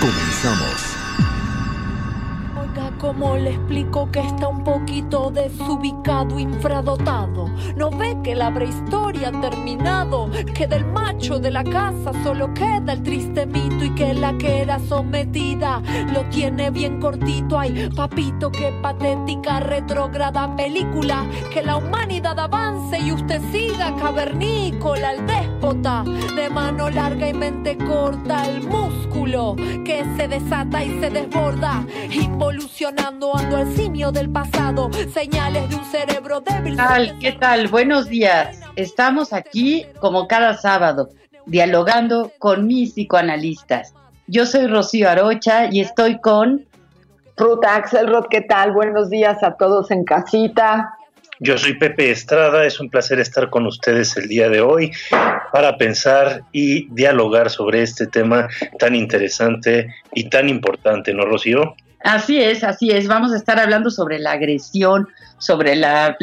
Comenzamos. Oiga, ¿cómo le explico que está un poquito desubicado, infradotado? ¿No ve que la prehistoria ha terminado? Que del macho de la casa solo queda el triste mito y que la que era sometida lo tiene bien cortito. Ay, papito, qué patética, retrógrada película. Que la humanidad avance y usted siga cavernícola, al déspota. De mano larga y mente corta, el músculo que se desata y se desborda. Evolucionando ando al simio del pasado, señales de un cerebro débil. ¿Qué tal? Buenos días. Estamos aquí como cada sábado, dialogando con mis psicoanalistas. Yo soy Rocío Arocha y estoy con Ruth Axelrod. ¿Qué tal? Buenos días a todos en casita. Yo soy Pepe Estrada, es un placer estar con ustedes el día de hoy para pensar y dialogar sobre este tema tan interesante y tan importante, ¿no, Rocío? Así es, así es. Vamos a estar hablando sobre la agresión, sobre la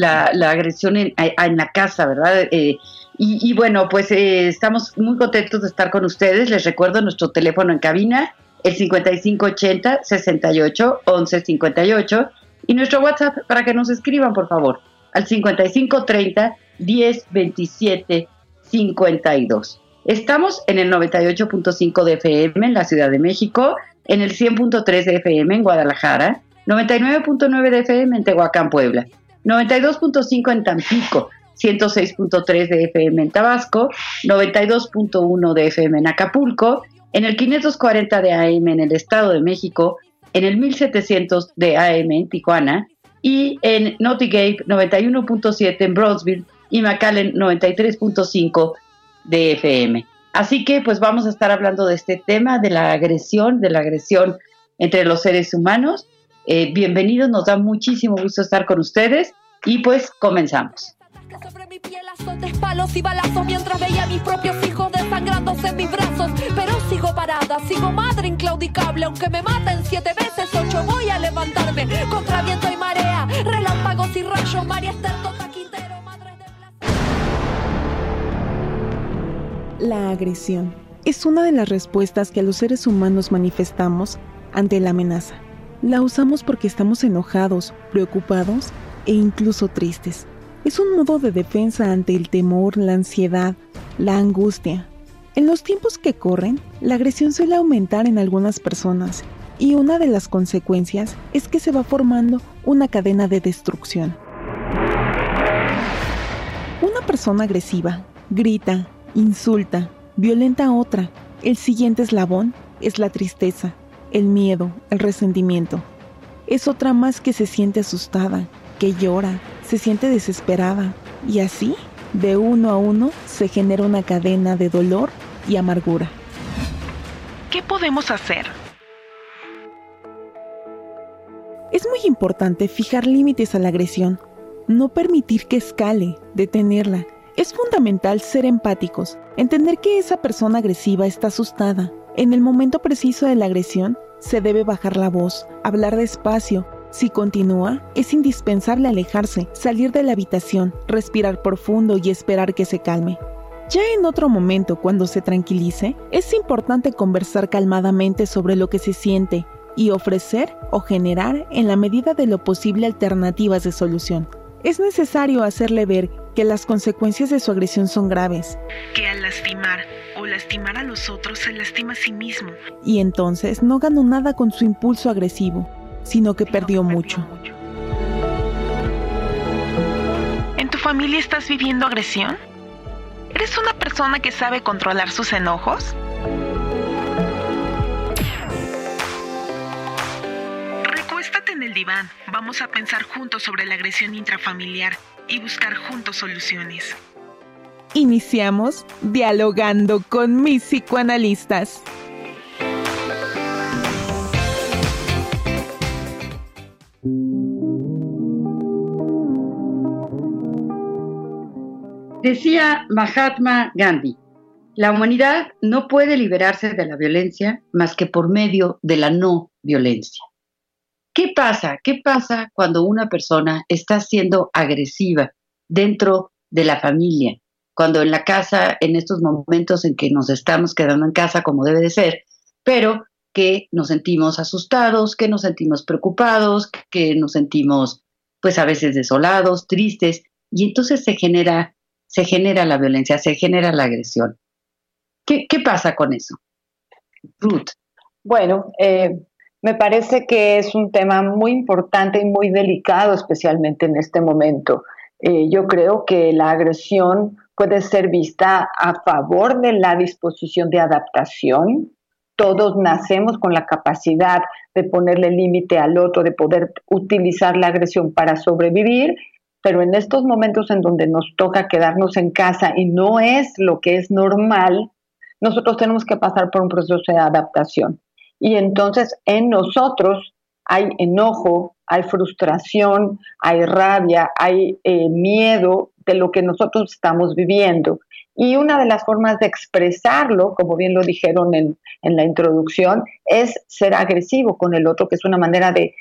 agresión en la casa, ¿verdad? Y bueno, pues estamos muy contentos de estar con ustedes. Les recuerdo nuestro teléfono en cabina, el 5580-68-1158, y nuestro WhatsApp para que nos escriban, por favor, al 5530-1027-52. Estamos en el 98.5 de FM en la Ciudad de México, en el 100.3 de FM en Guadalajara, 99.9 de FM en Tehuacán, Puebla, 92.5 en Tampico, 106.3 de FM en Tabasco, 92.1 de FM en Acapulco, en el 540 de AM en el Estado de México, en el 1700 de AM en Tijuana y en Nottingham 91.7 en Brownsville y McAllen 93.5 de FM. Así que pues vamos a estar hablando de este tema, de la agresión entre los seres humanos. Bienvenidos, nos da muchísimo gusto estar con ustedes y pues comenzamos. Sobre mi piel azotes, palos y balazos, mientras veía a mis propios hijos desangrándose en mis brazos. Pero sigo parada, sigo madre inclaudicable. Aunque me maten 7 veces 8, voy a levantarme contra viento y marea, relámpagos y rayos, María Esther Tota Quintero, madre de Blas. La agresión es una de las respuestas que los seres humanos manifestamos ante la amenaza. La usamos porque estamos enojados, preocupados e incluso tristes. Es un modo de defensa ante el temor, la ansiedad, la angustia. En los tiempos que corren, la agresión suele aumentar en algunas personas y una de las consecuencias es que se va formando una cadena de destrucción. Una persona agresiva grita, insulta, violenta a otra. El siguiente eslabón es la tristeza, el miedo, el resentimiento. Es otra más que se siente asustada, que llora, se siente desesperada y así, de uno a uno, se genera una cadena de dolor y amargura. ¿Qué podemos hacer? Es muy importante fijar límites a la agresión, no permitir que escale, detenerla. Es fundamental ser empáticos, entender que esa persona agresiva está asustada. En el momento preciso de la agresión, se debe bajar la voz, hablar despacio. Si continúa, es indispensable alejarse, salir de la habitación, respirar profundo y esperar que se calme. Ya en otro momento, cuando se tranquilice, es importante conversar calmadamente sobre lo que se siente y ofrecer o generar en la medida de lo posible alternativas de solución. Es necesario hacerle ver que las consecuencias de su agresión son graves, que al lastimar o lastimar a los otros se lastima a sí mismo, y entonces no ganó nada con su impulso agresivo, sino que perdió mucho. ¿En tu familia estás viviendo agresión? ¿Eres una persona que sabe controlar sus enojos? Recuéstate en el diván. Vamos a pensar juntos sobre la agresión intrafamiliar y buscar juntos soluciones. Iniciamos Dialogando con mis psicoanalistas. Decía Mahatma Gandhi, la humanidad no puede liberarse de la violencia más que por medio de la no violencia. ¿Qué pasa? ¿Qué pasa cuando una persona está siendo agresiva dentro de la familia? Cuando en la casa, en estos momentos en que nos estamos quedando en casa como debe de ser, pero que nos sentimos asustados, que nos sentimos preocupados, que nos sentimos pues a veces desolados, tristes, y entonces se genera la violencia, se genera la agresión. ¿Qué pasa con eso? Ruth. Bueno, me parece que es un tema muy importante y muy delicado, especialmente en este momento. Yo creo que la agresión puede ser vista a favor de la disposición de adaptación. Todos nacemos con la capacidad de ponerle límite al otro, de poder utilizar la agresión para sobrevivir, pero en estos momentos en donde nos toca quedarnos en casa y no es lo que es normal, nosotros tenemos que pasar por un proceso de adaptación. Y entonces en nosotros hay enojo, hay frustración, hay rabia, hay miedo de lo que nosotros estamos viviendo. Y una de las formas de expresarlo, como bien lo dijeron en la introducción, es ser agresivo con el otro, que es una manera de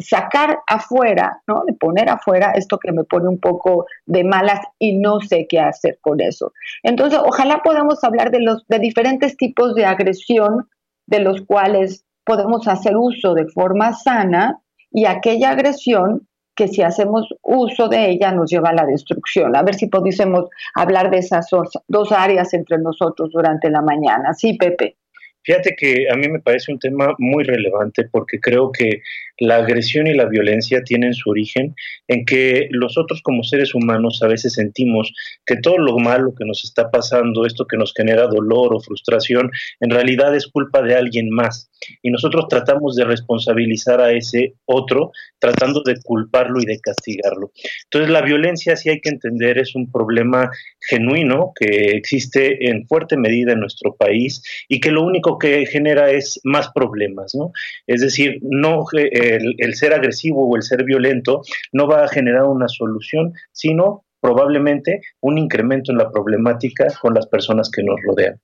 sacar afuera, ¿no? De poner afuera esto que me pone un poco de malas y no sé qué hacer con eso. Entonces, ojalá podamos hablar de diferentes tipos de agresión de los cuales podemos hacer uso de forma sana y aquella agresión que si hacemos uso de ella nos lleva a la destrucción. A ver si pudiésemos hablar de esas dos áreas entre nosotros durante la mañana. Sí, Pepe. Fíjate que a mí me parece un tema muy relevante porque creo que la agresión y la violencia tienen su origen en que nosotros como seres humanos a veces sentimos que todo lo malo que nos está pasando, esto que nos genera dolor o frustración, en realidad es culpa de alguien más. Y nosotros tratamos de responsabilizar a ese otro, tratando de culparlo y de castigarlo. Entonces la violencia, sí hay que entender, es un problema genuino que existe en fuerte medida en nuestro país y que lo único que genera es más problemas, ¿no? Es decir, no el ser agresivo o el ser violento no va a generar una solución, sino probablemente un incremento en la problemática con las personas que nos rodean.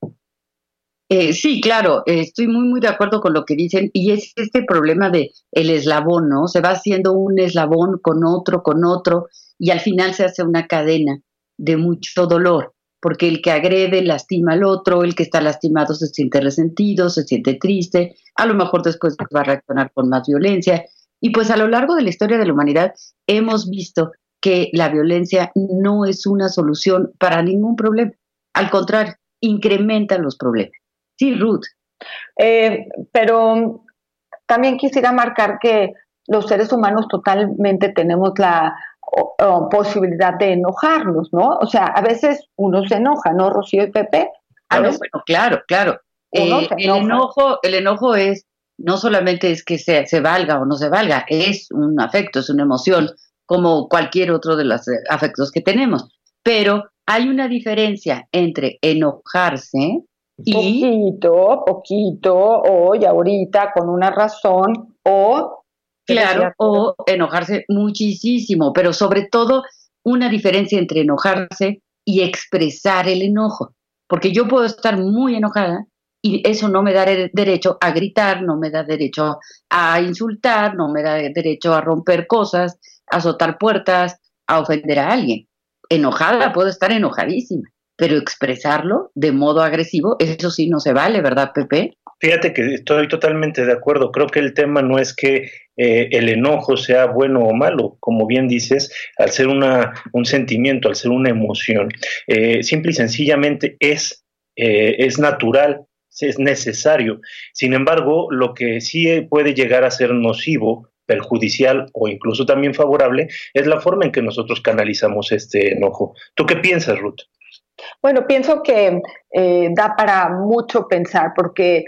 Sí, claro, estoy muy de acuerdo con lo que dicen, y es este problema de el eslabón, ¿no? Se va haciendo un eslabón con otro, y al final se hace una cadena de mucho dolor. Porque el que agrede lastima al otro, el que está lastimado se siente resentido, se siente triste, a lo mejor después va a reaccionar con más violencia. Y pues a lo largo de la historia de la humanidad hemos visto que la violencia no es una solución para ningún problema. Al contrario, incrementa los problemas. Sí, Ruth. Pero también quisiera marcar que los seres humanos totalmente tenemos la posibilidad de enojarnos, ¿no? O sea, a veces uno se enoja, ¿no, Rocío y Pepe? Claro. El enojo es, no solamente es que se valga o no se valga, es un afecto, es una emoción, como cualquier otro de los afectos que tenemos. Pero hay una diferencia entre enojarse y... Poquito, hoy, ahorita, con una razón, o... Claro, o enojarse muchísimo, pero sobre todo una diferencia entre enojarse y expresar el enojo, porque yo puedo estar muy enojada y eso no me da derecho a gritar, no me da derecho a insultar, no me da derecho a romper cosas, a azotar puertas, a ofender a alguien. Enojada, puedo estar enojadísima, pero expresarlo de modo agresivo, eso sí no se vale, ¿verdad, Pepe? Fíjate que estoy totalmente de acuerdo. Creo que el tema no es que el enojo sea bueno o malo, como bien dices, al ser un sentimiento, al ser una emoción. Simple y sencillamente es natural, es necesario. Sin embargo, lo que sí puede llegar a ser nocivo, perjudicial o incluso también favorable es la forma en que nosotros canalizamos este enojo. ¿Tú qué piensas, Ruth? Bueno, pienso que da para mucho pensar, porque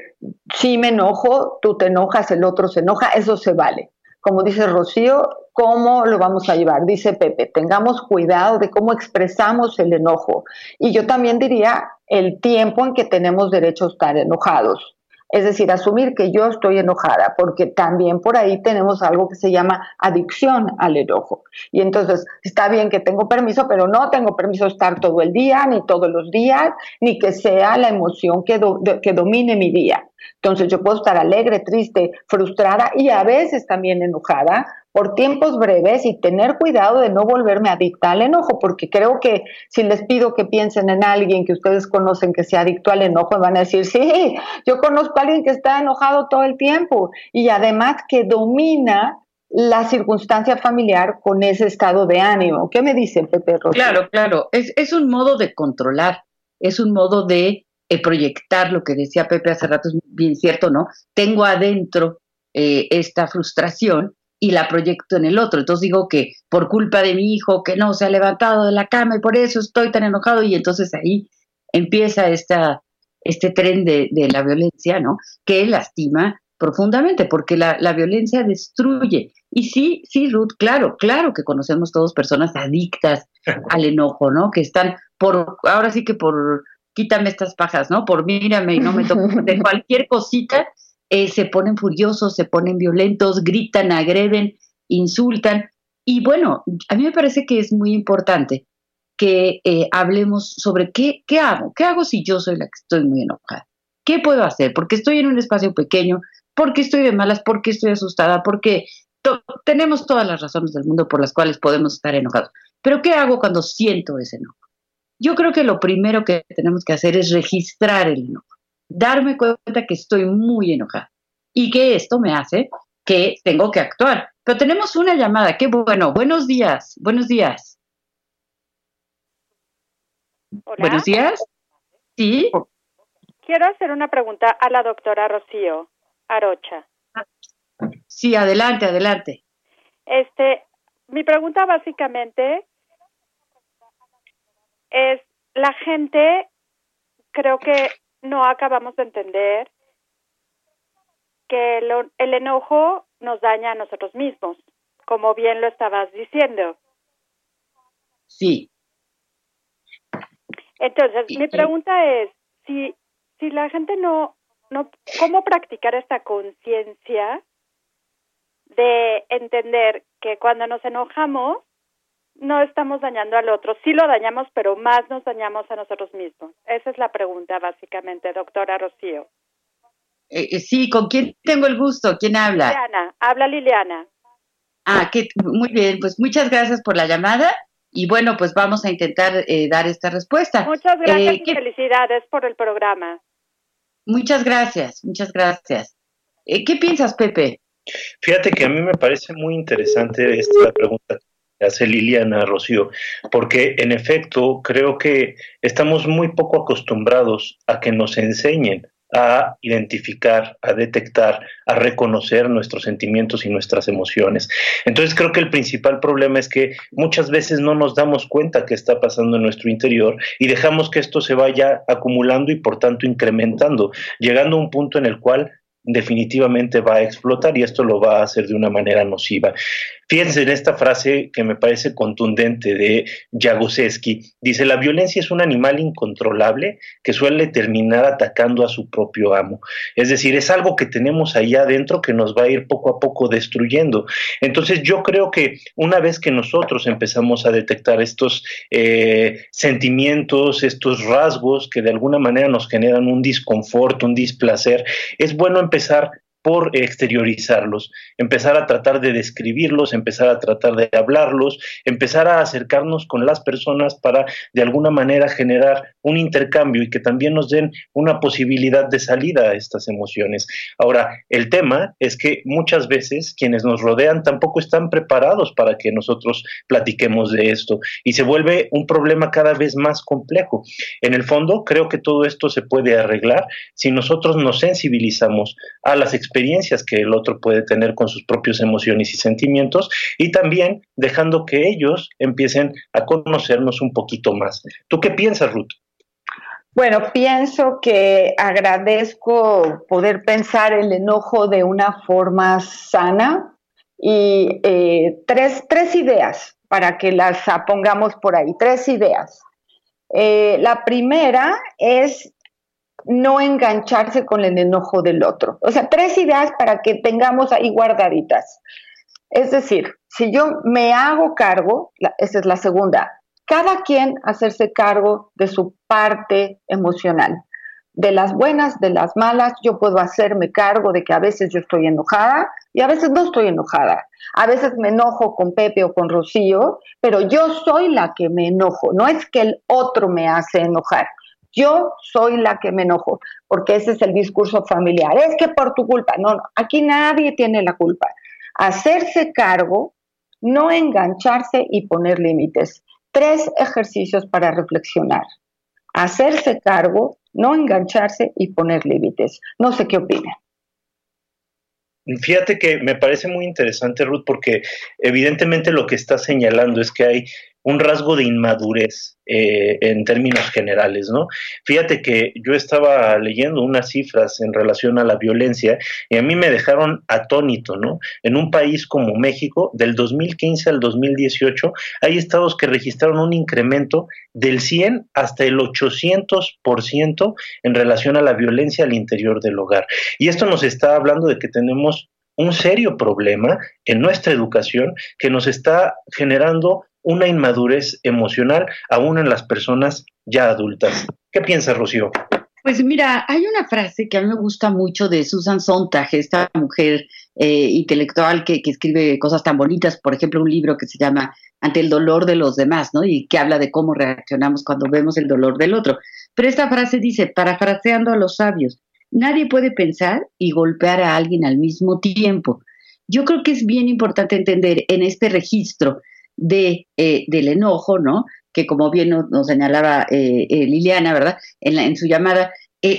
si me enojo, tú te enojas, el otro se enoja, eso se vale. Como dice Rocío, ¿cómo lo vamos a llevar? Dice Pepe, tengamos cuidado de cómo expresamos el enojo. Y yo también diría el tiempo en que tenemos derecho a estar enojados. Es decir, asumir que yo estoy enojada, porque también por ahí tenemos algo que se llama adicción al enojo. Y entonces, está bien que tengo permiso, pero no tengo permiso de estar todo el día, ni todos los días, ni que sea la emoción que domine mi día. Entonces, yo puedo estar alegre, triste, frustrada y a veces también enojada por tiempos breves y tener cuidado de no volverme adicta al enojo, porque creo que si les pido que piensen en alguien que ustedes conocen que sea adicto al enojo, van a decir, sí, yo conozco a alguien que está enojado todo el tiempo y además que domina la circunstancia familiar con ese estado de ánimo. ¿Qué me dicen, Pepe Rosa? Claro, es un modo de controlar, es un modo de proyectar lo que decía Pepe hace rato, es bien cierto, ¿no? Tengo adentro esta frustración y la proyecto en el otro. Entonces digo que por culpa de mi hijo que no se ha levantado de la cama y por eso estoy tan enojado, y entonces ahí empieza este tren de la violencia, ¿no? Que lastima profundamente, porque la violencia destruye. Y sí, Ruth, claro que conocemos todos personas adictas al enojo, ¿no? Que están ahora sí que por quítame estas pajas, ¿no? Por mírame y no me toco de cualquier cosita. Se ponen furiosos, se ponen violentos, gritan, agreden, insultan. Y bueno, a mí me parece que es muy importante que hablemos sobre qué hago. ¿Qué hago si yo soy la que estoy muy enojada? ¿Qué puedo hacer? Porque estoy en un espacio pequeño, porque estoy de malas, porque estoy asustada, porque tenemos todas las razones del mundo por las cuales podemos estar enojados. Pero ¿qué hago cuando siento ese enojo? Yo creo que lo primero que tenemos que hacer es registrar el enojo. Darme cuenta que estoy muy enojada y que esto me hace que tengo que actuar. Pero tenemos una llamada. Qué bueno. Buenos días. Hola. Buenos días. Sí. Quiero hacer una pregunta a la doctora Rocío Arocha. Sí, adelante. Mi pregunta básicamente es, la gente creo que no acabamos de entender que el enojo nos daña a nosotros mismos, como bien lo estabas diciendo. Sí. Entonces, mi pregunta es, si la gente no ¿cómo practicar esta conciencia de entender que cuando nos enojamos no estamos dañando al otro? Sí lo dañamos, pero más nos dañamos a nosotros mismos. Esa es la pregunta, básicamente, doctora Rocío. Sí, ¿con quién tengo el gusto? ¿Quién habla? Liliana, habla Liliana. Ah, muy bien, pues muchas gracias por la llamada y bueno, pues vamos a intentar dar esta respuesta. Muchas gracias y felicidades por el programa. Muchas gracias. ¿Qué piensas, Pepe? Fíjate que a mí me parece muy interesante esta pregunta. Hace Liliana, Rocío, porque en efecto creo que estamos muy poco acostumbrados a que nos enseñen a identificar, a detectar, a reconocer nuestros sentimientos y nuestras emociones. Entonces creo que el principal problema es que muchas veces no nos damos cuenta qué está pasando en nuestro interior y dejamos que esto se vaya acumulando y por tanto incrementando, llegando a un punto en el cual definitivamente va a explotar y esto lo va a hacer de una manera nociva. Fíjense en esta frase que me parece contundente de Jagoszewski. Dice, la violencia es un animal incontrolable que suele terminar atacando a su propio amo. Es decir, es algo que tenemos allá adentro que nos va a ir poco a poco destruyendo. Entonces yo creo que una vez que nosotros empezamos a detectar estos sentimientos, estos rasgos que de alguna manera nos generan un disconfort, un displacer, es bueno empezar por exteriorizarlos, empezar a tratar de describirlos, empezar a tratar de hablarlos, empezar a acercarnos con las personas para de alguna manera generar un intercambio y que también nos den una posibilidad de salida a estas emociones. Ahora, el tema es que muchas veces quienes nos rodean tampoco están preparados para que nosotros platiquemos de esto y se vuelve un problema cada vez más complejo. En el fondo, creo que todo esto se puede arreglar si nosotros nos sensibilizamos a las experiencias que el otro puede tener con sus propias emociones y sentimientos y también dejando que ellos empiecen a conocernos un poquito más. ¿Tú qué piensas, Ruth? Bueno, pienso que agradezco poder pensar el enojo de una forma sana y tres ideas para que las pongamos por ahí, tres ideas. La primera es no engancharse con el enojo del otro. O sea, tres ideas para que tengamos ahí guardaditas. Es decir, si yo me hago cargo, esa es la segunda, cada quien hacerse cargo de su parte emocional, de las buenas, de las malas. Yo puedo hacerme cargo de que a veces yo estoy enojada y a veces no estoy enojada. A veces me enojo con Pepe o con Rocío, pero yo soy la que me enojo. No es que el otro me hace enojar. Yo soy la que me enojo, porque ese es el discurso familiar. Es que por tu culpa. No, no, aquí nadie tiene la culpa. Hacerse cargo, no engancharse y poner límites. Tres ejercicios para reflexionar. Hacerse cargo, no engancharse y poner límites. No sé qué opinan. Fíjate que me parece muy interesante, Ruth, porque evidentemente lo que está señalando es que hay un rasgo de inmadurez en términos generales, ¿no? Fíjate que yo estaba leyendo unas cifras en relación a la violencia y a mí me dejaron atónito, ¿no? En un país como México, del 2015 al 2018, hay estados que registraron un incremento del 100 hasta el 800% en relación a la violencia al interior del hogar. Y esto nos está hablando de que tenemos un serio problema en nuestra educación que nos está generando una inmadurez emocional aún en las personas ya adultas. ¿Qué piensas, Rocío? Pues mira, hay una frase que a mí me gusta mucho de Susan Sontag, esta mujer intelectual que escribe cosas tan bonitas, por ejemplo, un libro que se llama Ante el dolor de los demás, ¿no? Y que habla de cómo reaccionamos cuando vemos el dolor del otro. Pero esta frase dice, parafraseando a los sabios, nadie puede pensar y golpear a alguien al mismo tiempo. Yo creo que es bien importante entender en este registro del enojo, ¿no? Que como bien nos señalaba Liliana, ¿verdad? En su llamada,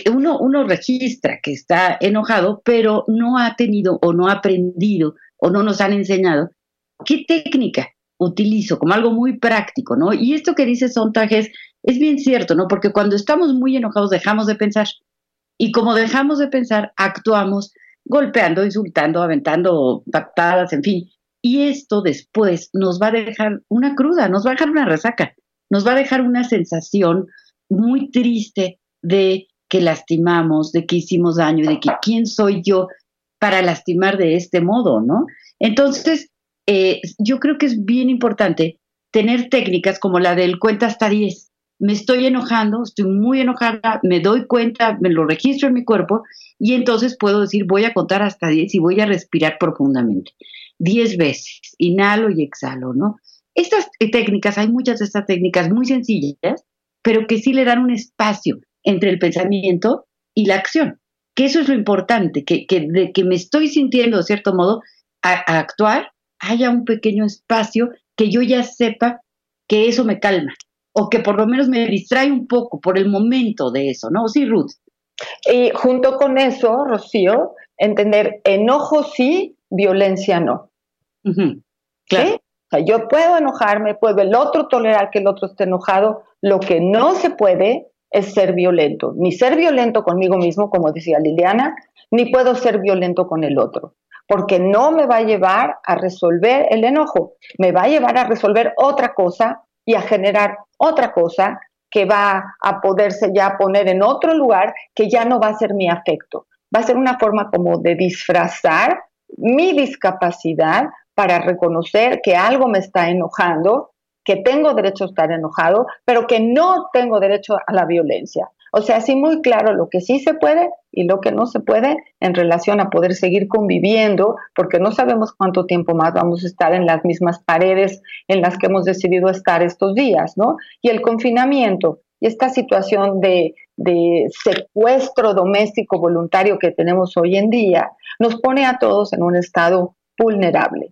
uno registra que está enojado, pero no ha tenido o no ha aprendido o no nos han enseñado qué técnica utilizo como algo muy práctico, ¿no? Y esto que dice Sontag es bien cierto, ¿no? Porque cuando estamos muy enojados dejamos de pensar y como dejamos de pensar actuamos golpeando, insultando, aventando patadas, en fin. Y esto después nos va a dejar una cruda, nos va a dejar una resaca, nos va a dejar una sensación muy triste de que lastimamos, de que hicimos daño y de que quién soy yo para lastimar de este modo, ¿no? Entonces, yo creo que es bien importante tener técnicas como la del cuenta hasta 10. Me estoy enojando, estoy muy enojada, me doy cuenta, me lo registro en mi cuerpo y entonces puedo decir voy a contar hasta 10 y voy a respirar profundamente. 10 veces, inhalo y exhalo, ¿no? Estas técnicas, hay muchas de estas técnicas muy sencillas, pero que sí le dan un espacio entre el pensamiento y la acción, que eso es lo importante, que me estoy sintiendo de cierto modo a actuar, haya un pequeño espacio que yo ya sepa que eso me calma, o que por lo menos me distrae un poco por el momento de eso, ¿no? Sí, Ruth. Y junto con eso, Rocío, entender enojo sí, violencia no. Uh-huh. Claro. ¿Sí? O sea, yo puedo enojarme, puedo el otro tolerar que el otro esté enojado. Lo que no se puede es ser violento. Ni ser violento conmigo mismo, como decía Liliana, ni puedo ser violento con el otro. Porque no me va a llevar a resolver el enojo. Me va a llevar a resolver otra cosa y a generar otra cosa que va a poderse ya poner en otro lugar que ya no va a ser mi afecto. Va a ser una forma como de disfrazar mi discapacidad para reconocer que algo me está enojando, que tengo derecho a estar enojado, pero que no tengo derecho a la violencia. O sea, sí, muy claro lo que sí se puede y lo que no se puede en relación a poder seguir conviviendo, porque no sabemos cuánto tiempo más vamos a estar en las mismas paredes en las que hemos decidido estar estos días, ¿no? Y el confinamiento y esta situación de secuestro doméstico voluntario que tenemos hoy en día nos pone a todos en un estado vulnerable.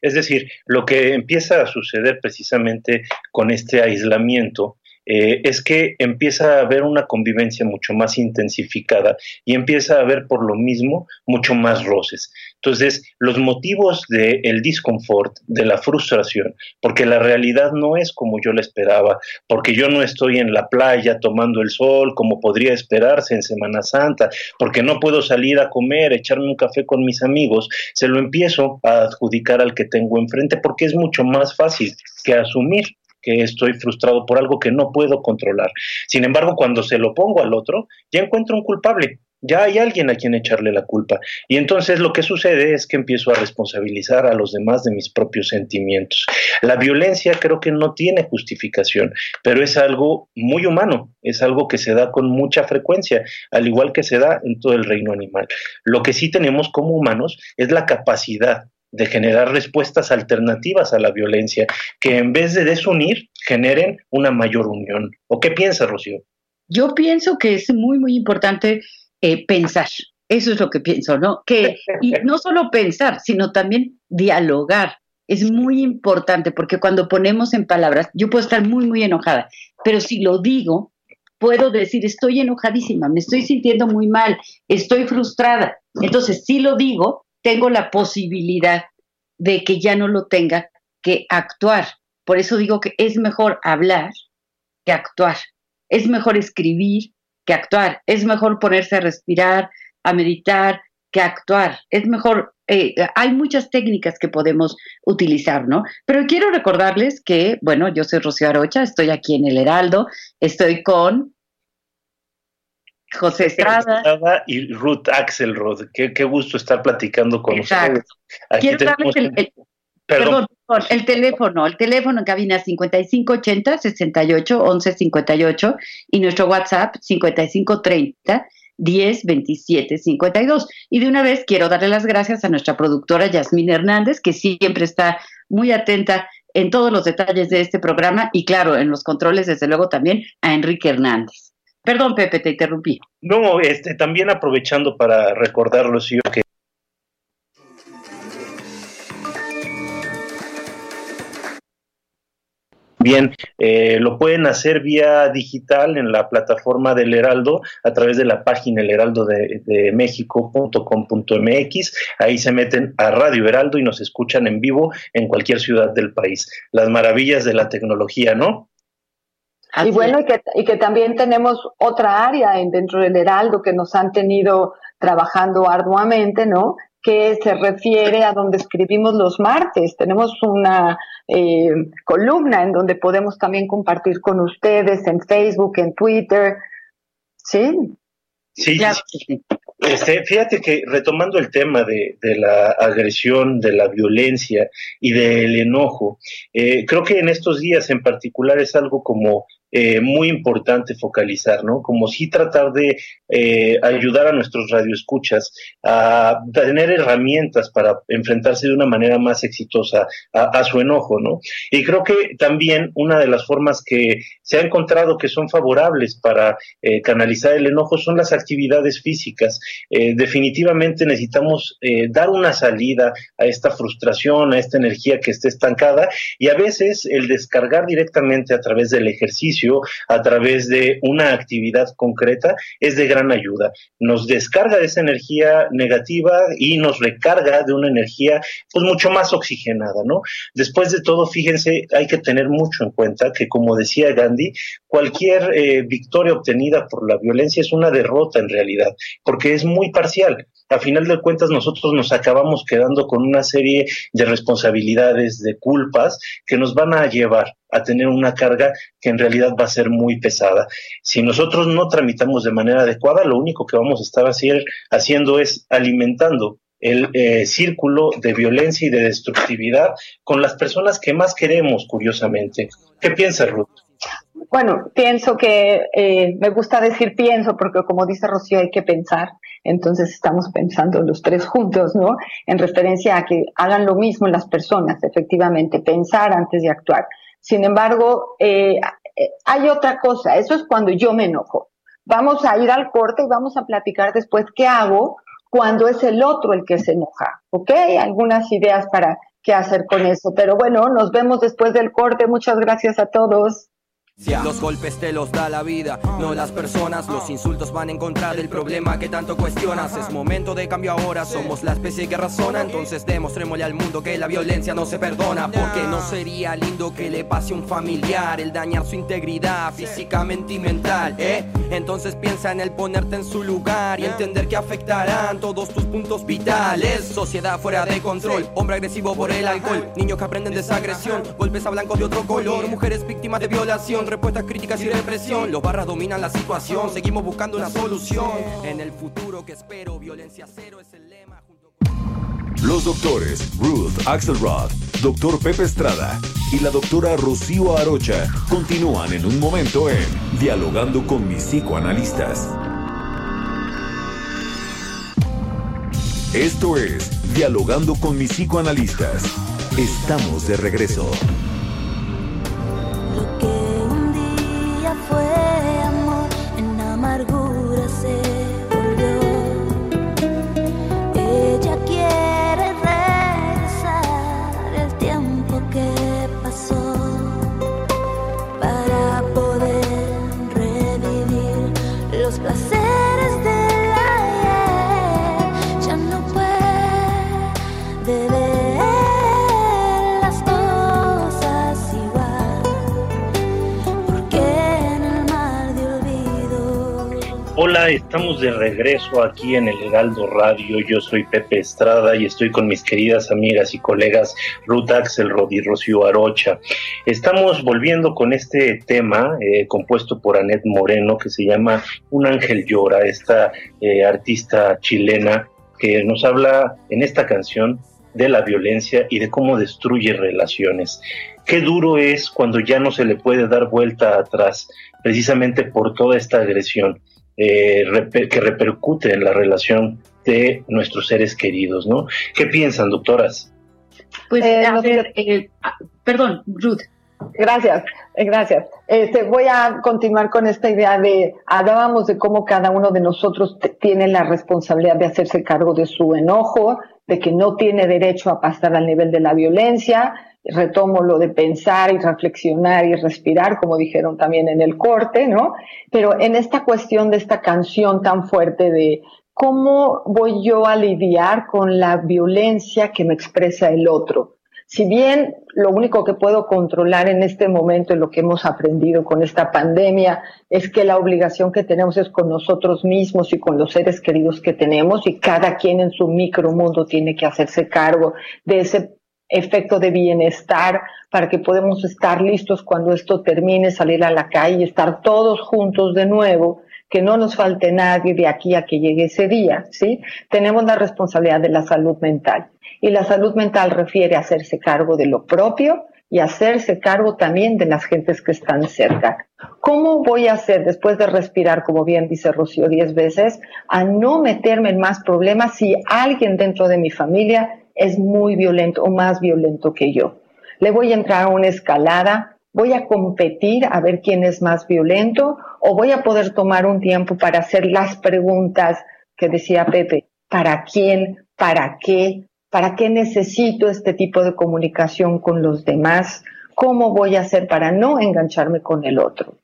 Es decir, lo que empieza a suceder precisamente con este aislamiento es que empieza a haber una convivencia mucho más intensificada y empieza a haber por lo mismo mucho más roces. Entonces, los motivos del disconfort, de la frustración, porque la realidad no es como yo la esperaba, porque yo no estoy en la playa tomando el sol como podría esperarse en Semana Santa, porque no puedo salir a comer, echarme un café con mis amigos, se lo empiezo a adjudicar al que tengo enfrente porque es mucho más fácil que asumir que estoy frustrado por algo que no puedo controlar. Sin embargo, cuando se lo pongo al otro, ya encuentro un culpable. Ya hay alguien a quien echarle la culpa. Y entonces lo que sucede es que empiezo a responsabilizar a los demás de mis propios sentimientos. La violencia creo que no tiene justificación, pero es algo muy humano, es algo que se da con mucha frecuencia, al igual que se da en todo el reino animal. Lo que sí tenemos como humanos es la capacidad de generar respuestas alternativas a la violencia, que en vez de desunir, generen una mayor unión. ¿O qué piensas, Rocío? Yo pienso que es muy, muy importante pensar. Eso es lo que pienso, ¿no? Y no solo pensar, sino también dialogar. Es muy importante, porque cuando ponemos en palabras, yo puedo estar muy, muy enojada, pero si lo digo, puedo decir, estoy enojadísima, me estoy sintiendo muy mal, estoy frustrada. Entonces, si lo digo, tengo la posibilidad de que ya no lo tenga que actuar. Por eso digo que es mejor hablar que actuar. Es mejor escribir que actuar. Es mejor ponerse a respirar, a meditar, que actuar. Es mejor... hay muchas técnicas que podemos utilizar, ¿no? Pero quiero recordarles que, bueno, yo soy Rocío Arocha, estoy aquí en El Heraldo, estoy con... José Estrada y Ruth Axelrod. Qué gusto estar platicando con ustedes. Aquí quiero darles el teléfono. El teléfono en cabina 5580-681158 y nuestro WhatsApp 5530-102752. Y de una vez quiero darle las gracias a nuestra productora Yasmín Hernández, que siempre está muy atenta en todos los detalles de este programa y, claro, en los controles, desde luego, también a Enrique Hernández. Perdón, Pepe, te interrumpí. No, también aprovechando para recordarlo, sí, que... Bien, lo pueden hacer vía digital en la plataforma del Heraldo a través de la página elheraldodemexico.com.mx. Ahí se meten a Radio Heraldo y nos escuchan en vivo en cualquier ciudad del país. Las maravillas de la tecnología, ¿no? Y bueno, y que también tenemos otra área dentro del Heraldo que nos han tenido trabajando arduamente, ¿no? Que se refiere a donde escribimos los martes. Tenemos una columna en donde podemos también compartir con ustedes en Facebook, en Twitter, ¿sí? Sí, claro. Sí. Fíjate que retomando el tema de la agresión, de la violencia y del enojo, creo que en estos días en particular es algo como muy importante focalizar, ¿no? Como si tratar de ayudar a nuestros radioescuchas a tener herramientas para enfrentarse de una manera más exitosa a su enojo, ¿no? Y creo que también una de las formas que se ha encontrado que son favorables para canalizar el enojo son las actividades físicas. Definitivamente necesitamos dar una salida a esta frustración, a esta energía que esté estancada, y a veces el descargar directamente a través del ejercicio, a través de una actividad concreta, es de gran ayuda. Nos descarga de esa energía negativa y nos recarga de una energía pues mucho más oxigenada, ¿no? Después de todo, fíjense, hay que tener mucho en cuenta que, como decía Gandhi, cualquier victoria obtenida por la violencia es una derrota en realidad, porque es muy parcial. A final de cuentas, nosotros nos acabamos quedando con una serie de responsabilidades, de culpas, que nos van a llevar a tener una carga que en realidad va a ser muy pesada. Si nosotros no tramitamos de manera adecuada, lo único que vamos a estar haciendo es alimentando el círculo de violencia y de destructividad con las personas que más queremos, curiosamente. ¿Qué piensas, Ruth? bueno, pienso que, me gusta decir pienso, porque como dice Rocío, hay que pensar. Entonces estamos pensando los tres juntos, ¿no? En referencia a que hagan lo mismo las personas, efectivamente, pensar antes de actuar. Sin embargo, hay otra cosa, eso es cuando yo me enojo. Vamos a ir al corte y vamos a platicar después qué hago cuando es el otro el que se enoja, ¿ok? Algunas ideas para qué hacer con eso. Pero bueno, nos vemos después del corte. Muchas gracias a todos. Los golpes te los da la vida, no las personas. Los insultos van en contra del problema que tanto cuestionas. Es momento de cambio ahora, somos la especie que razona. Entonces demostrémosle al mundo que la violencia no se perdona. Porque no sería lindo que le pase a un familiar el dañar su integridad físicamente y mental, ¿eh? Entonces piensa en el ponerte en su lugar y entender que afectarán todos tus puntos vitales. Sociedad fuera de control, hombre agresivo por el alcohol, niños que aprenden de esa agresión, golpes a blancos de otro color, mujeres víctimas de violación, respuestas críticas y represión. Los barras dominan la situación, seguimos buscando una solución. En el futuro que espero, violencia cero es el lema. Los doctores Ruth Axelrod, doctor Pepe Estrada y la doctora Rocío Arocha continúan en un momento en Dialogando con mis psicoanalistas. Esto es Dialogando con mis psicoanalistas. Estamos de regreso. Fue amor, en amargura se volvió. Ella quiere regresar el tiempo que pasó para poder revivir los placeres del ayer. Ya no puede ver. Hola, estamos de regreso aquí en El Heraldo Radio. Yo soy Pepe Estrada y estoy con mis queridas amigas y colegas Ruth Axelrod y Rocío Arocha. Estamos volviendo con este tema compuesto por Annette Moreno, que se llama Un ángel llora, esta artista chilena que nos habla en esta canción de la violencia y de cómo destruye relaciones. Qué duro es cuando ya no se le puede dar vuelta atrás, precisamente por toda esta agresión que repercute en la relación de nuestros seres queridos, ¿no? ¿Qué piensan, doctoras? Pues, perdón, Ruth. Gracias. Voy a continuar con esta idea de, hablábamos de cómo cada uno de nosotros tiene la responsabilidad de hacerse cargo de su enojo, de que no tiene derecho a pasar al nivel de la violencia. Retomo lo de pensar y reflexionar y respirar, como dijeron también en el corte, ¿no? Pero en esta cuestión de esta canción tan fuerte de cómo voy yo a lidiar con la violencia que me expresa el otro. Si bien lo único que puedo controlar en este momento y lo que hemos aprendido con esta pandemia es que la obligación que tenemos es con nosotros mismos y con los seres queridos que tenemos, y cada quien en su micromundo tiene que hacerse cargo de ese efecto de bienestar para que podamos estar listos cuando esto termine, salir a la calle, estar todos juntos de nuevo, que no nos falte nadie de aquí a que llegue ese día, ¿sí? Tenemos la responsabilidad de la salud mental, y la salud mental refiere a hacerse cargo de lo propio y hacerse cargo también de las gentes que están cerca. ¿Cómo voy a hacer, después de respirar, como bien dice Rocío 10 veces, a no meterme en más problemas si alguien dentro de mi familia es muy violento o más violento que yo? ¿Le voy a entrar a una escalada? ¿Voy a competir a ver quién es más violento? ¿O voy a poder tomar un tiempo para hacer las preguntas que decía Pepe? ¿Para quién? ¿Para qué? ¿Para qué necesito este tipo de comunicación con los demás? ¿Cómo voy a hacer para no engancharme con el otro?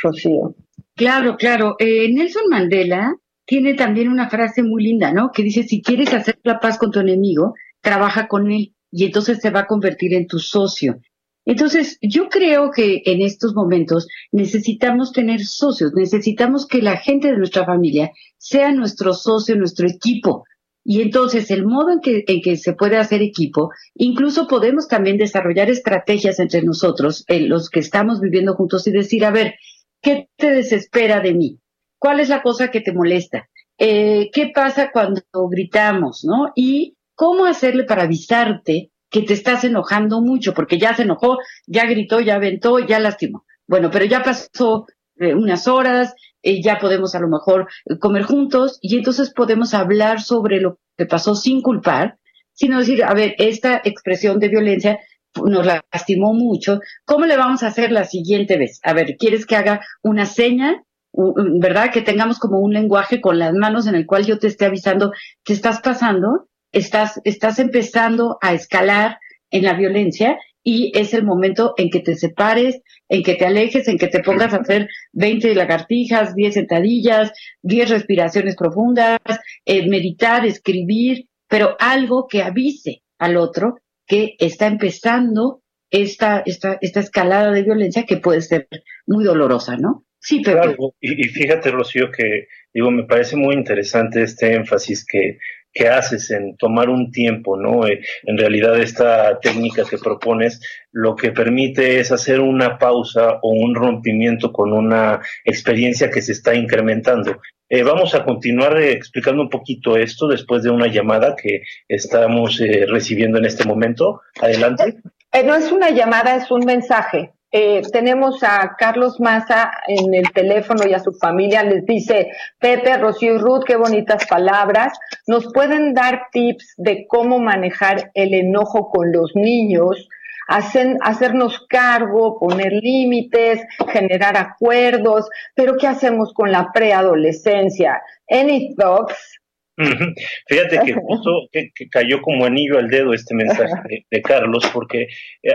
Rocío. Claro. Nelson Mandela tiene también una frase muy linda, ¿no? Que dice, si quieres hacer la paz con tu enemigo, trabaja con él, y entonces se va a convertir en tu socio. Entonces, yo creo que en estos momentos necesitamos tener socios, necesitamos que la gente de nuestra familia sea nuestro socio, nuestro equipo. Y entonces, el modo en que se puede hacer equipo, incluso podemos también desarrollar estrategias entre nosotros, los que estamos viviendo juntos, y decir, a ver, ¿qué te desespera de mí? ¿Cuál es la cosa que te molesta? ¿Qué pasa cuando gritamos, no? Y cómo hacerle para avisarte que te estás enojando mucho, porque ya se enojó, ya gritó, ya aventó, ya lastimó. Bueno, pero ya pasó unas horas, ya podemos a lo mejor comer juntos y entonces podemos hablar sobre lo que pasó sin culpar, sino decir, a ver, esta expresión de violencia nos lastimó mucho, ¿cómo le vamos a hacer la siguiente vez? A ver, ¿quieres que haga una seña? ¿Verdad? Que tengamos como un lenguaje con las manos en el cual yo te esté avisando, te estás pasando, estás empezando a escalar en la violencia y es el momento en que te separes, en que te alejes, en que te pongas a hacer 20 lagartijas, 10 sentadillas, 10 respiraciones profundas, meditar, escribir, pero algo que avise al otro que está empezando esta escalada de violencia que puede ser muy dolorosa, ¿no? Sí, pero... Claro, y fíjate, Rocío, que digo, me parece muy interesante este énfasis que haces en tomar un tiempo, ¿no? En realidad esta técnica que propones lo que permite es hacer una pausa o un rompimiento con una experiencia que se está incrementando. Vamos a continuar explicando un poquito esto después de una llamada que estamos recibiendo en este momento. Adelante. No es una llamada, es un mensaje. Tenemos a Carlos Massa en el teléfono y a su familia. Les dice, Pepe, Rocío y Ruth, qué bonitas palabras. ¿Nos pueden dar tips de cómo manejar el enojo con los niños? Hacernos cargo, poner límites, generar acuerdos. ¿Pero qué hacemos con la preadolescencia? ¿Any thoughts? Fíjate que justo que cayó como anillo al dedo este mensaje de Carlos, porque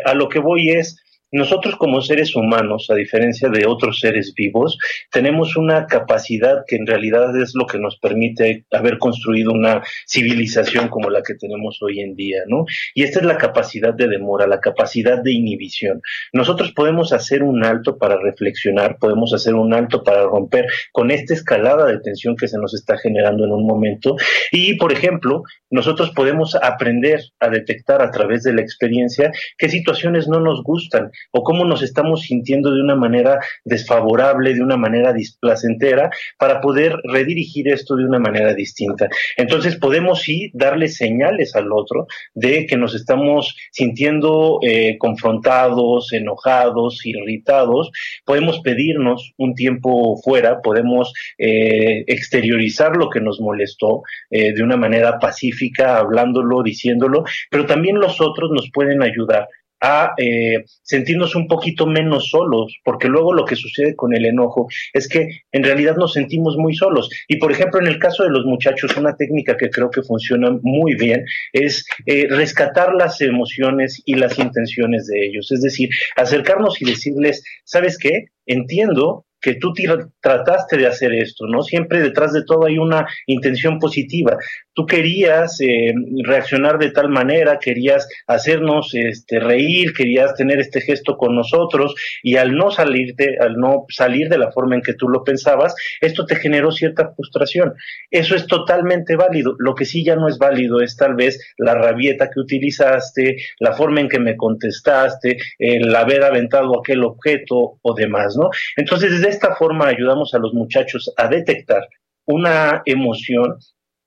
a lo que voy es... Nosotros como seres humanos, a diferencia de otros seres vivos, tenemos una capacidad que en realidad es lo que nos permite haber construido una civilización como la que tenemos hoy en día, ¿no? Y esta es la capacidad de demora, la capacidad de inhibición. Nosotros podemos hacer un alto para reflexionar, podemos hacer un alto para romper con esta escalada de tensión que se nos está generando en un momento. Y, por ejemplo, nosotros podemos aprender a detectar a través de la experiencia qué situaciones no nos gustan, o cómo nos estamos sintiendo de una manera desfavorable, de una manera displacentera, para poder redirigir esto de una manera distinta. Entonces podemos sí darle señales al otro de que nos estamos sintiendo confrontados, enojados, irritados. Podemos pedirnos un tiempo fuera, podemos exteriorizar lo que nos molestó de una manera pacífica, hablándolo, diciéndolo, pero también los otros nos pueden ayudar a sentirnos un poquito menos solos, porque luego lo que sucede con el enojo es que en realidad nos sentimos muy solos. Y por ejemplo, en el caso de los muchachos, una técnica que creo que funciona muy bien es rescatar las emociones y las intenciones de ellos, es decir, acercarnos y decirles, ¿sabes qué? Entiendo que tú trataste de hacer esto, ¿no? Siempre detrás de todo hay una intención positiva. Tú querías reaccionar de tal manera, querías hacernos reír, querías tener este gesto con nosotros, y al no salir de la forma en que tú lo pensabas, esto te generó cierta frustración. Eso es totalmente válido. Lo que sí ya no es válido es tal vez la rabieta que utilizaste, la forma en que me contestaste, el haber aventado aquel objeto o demás, ¿no? Entonces, desde de esta forma ayudamos a los muchachos a detectar una emoción,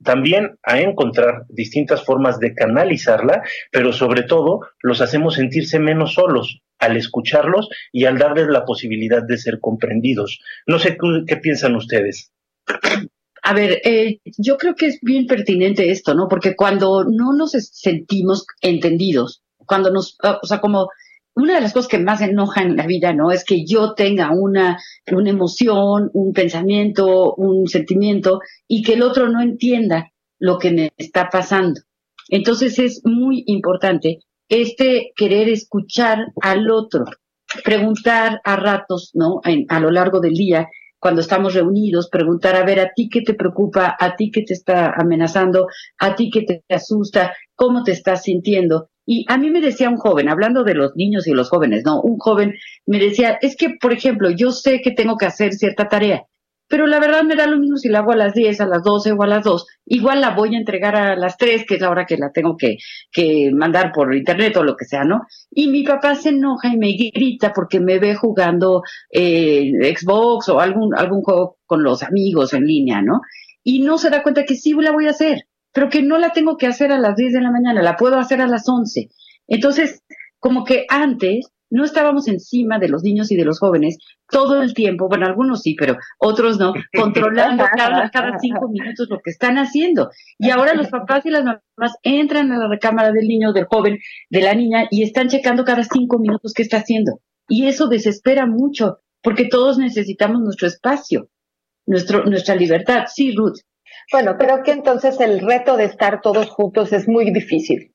también a encontrar distintas formas de canalizarla, pero sobre todo los hacemos sentirse menos solos al escucharlos y al darles la posibilidad de ser comprendidos. No sé qué piensan ustedes. A ver, yo creo que es bien pertinente esto, ¿no? Porque cuando no nos sentimos entendidos, cuando nos, o sea, como... Una de las cosas que más enoja en la vida, ¿no? Es que yo tenga una emoción, un pensamiento, un sentimiento y que el otro no entienda lo que me está pasando. Entonces es muy importante querer escuchar al otro, preguntar a ratos, ¿no? A lo largo del día, cuando estamos reunidos, preguntar, a ver, ¿a ti qué te preocupa? ¿A ti qué te está amenazando? ¿A ti qué te asusta? ¿Cómo te estás sintiendo? Y a mí me decía un joven, hablando de los niños y los jóvenes, no, un joven me decía, es que, por ejemplo, yo sé que tengo que hacer cierta tarea, pero la verdad me da lo mismo si la hago a las 10, a las 12 o a las 2. Igual la voy a entregar a las 3, que es la hora que la tengo que mandar por internet o lo que sea, ¿no? Y mi papá se enoja y me grita porque me ve jugando Xbox o algún juego con los amigos en línea, ¿no? Y no se da cuenta que sí la voy a hacer, pero que no la tengo que hacer a las 10 de la mañana, la puedo hacer a las 11. Entonces, como que antes no estábamos encima de los niños y de los jóvenes todo el tiempo, bueno, algunos sí, pero otros no, controlando cada 5 minutos lo que están haciendo. Y ahora los papás y las mamás entran a la recámara del niño, del joven, de la niña, y están checando cada 5 minutos qué está haciendo. Y eso desespera mucho, porque todos necesitamos nuestro espacio, nuestra libertad. Sí, Ruth. Bueno, creo que entonces el reto de estar todos juntos es muy difícil.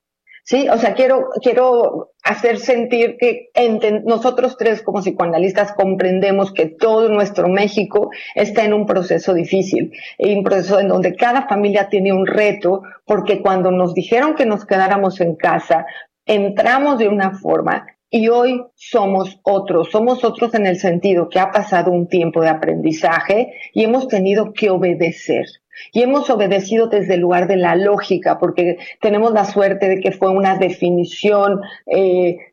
Sí, o sea, quiero hacer sentir que nosotros tres como psicoanalistas comprendemos que todo nuestro México está en un proceso difícil, en un proceso en donde cada familia tiene un reto, porque cuando nos dijeron que nos quedáramos en casa, entramos de una forma y hoy somos otros en el sentido que ha pasado un tiempo de aprendizaje y hemos tenido que obedecer. Y hemos obedecido desde el lugar de la lógica, porque tenemos la suerte de que fue una definición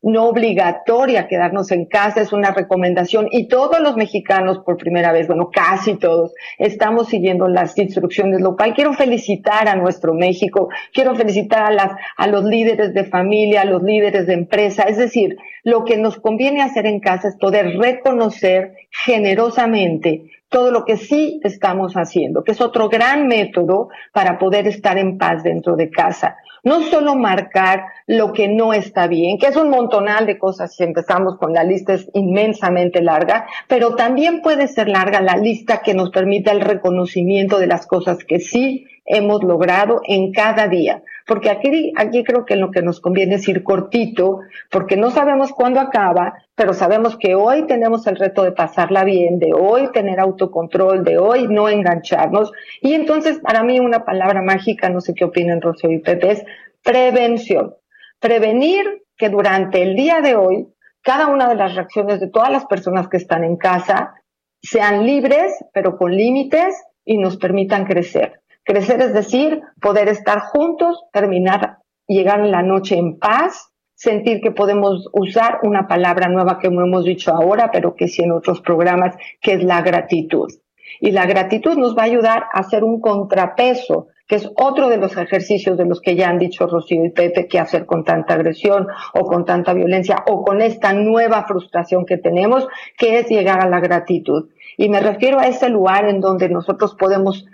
no obligatoria quedarnos en casa, es una recomendación, y todos los mexicanos por primera vez, bueno, casi todos, estamos siguiendo las instrucciones, lo cual quiero felicitar a nuestro México, quiero felicitar a los líderes de familia, a los líderes de empresa, es decir, lo que nos conviene hacer en casa es poder reconocer generosamente todo lo que sí estamos haciendo, que es otro gran método para poder estar en paz dentro de casa. No solo marcar lo que no está bien, que es un montonal de cosas, si empezamos con la lista es inmensamente larga, pero también puede ser larga la lista que nos permita el reconocimiento de las cosas que sí hemos logrado en cada día. Porque aquí creo que lo que nos conviene es ir cortito, porque no sabemos cuándo acaba, pero sabemos que hoy tenemos el reto de pasarla bien, de hoy tener autocontrol, de hoy no engancharnos. Y entonces, para mí, una palabra mágica, no sé qué opinan Rocío y Pepe, es prevención. Prevenir que durante el día de hoy, cada una de las reacciones de todas las personas que están en casa sean libres, pero con límites, y nos permitan crecer. Crecer es decir, poder estar juntos, terminar, llegar en la noche en paz, sentir que podemos usar una palabra nueva que no hemos dicho ahora, pero que sí en otros programas, que es la gratitud. Y la gratitud nos va a ayudar a hacer un contrapeso, que es otro de los ejercicios de los que ya han dicho Rocío y Pepe, qué hacer con tanta agresión o con tanta violencia o con esta nueva frustración que tenemos, que es llegar a la gratitud. Y me refiero a ese lugar en donde nosotros podemos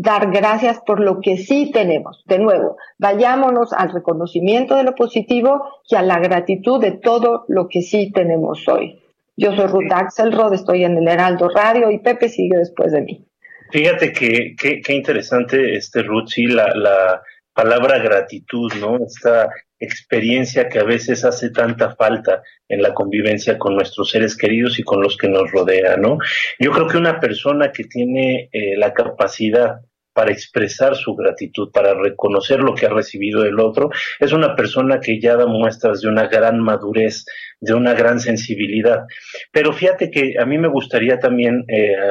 dar gracias por lo que sí tenemos. De nuevo, vayámonos al reconocimiento de lo positivo y a la gratitud de todo lo que sí tenemos hoy. Yo soy Ruth Axelrod, estoy en El Heraldo Radio y Pepe sigue después de mí. Fíjate qué interesante, Ruth, sí, la palabra gratitud, ¿no? Esta experiencia que a veces hace tanta falta en la convivencia con nuestros seres queridos y con los que nos rodean, ¿no? Yo creo que una persona que tiene la capacidad para expresar su gratitud, para reconocer lo que ha recibido del otro, es una persona que ya da muestras de una gran madurez, de una gran sensibilidad. Pero fíjate que a mí me gustaría también,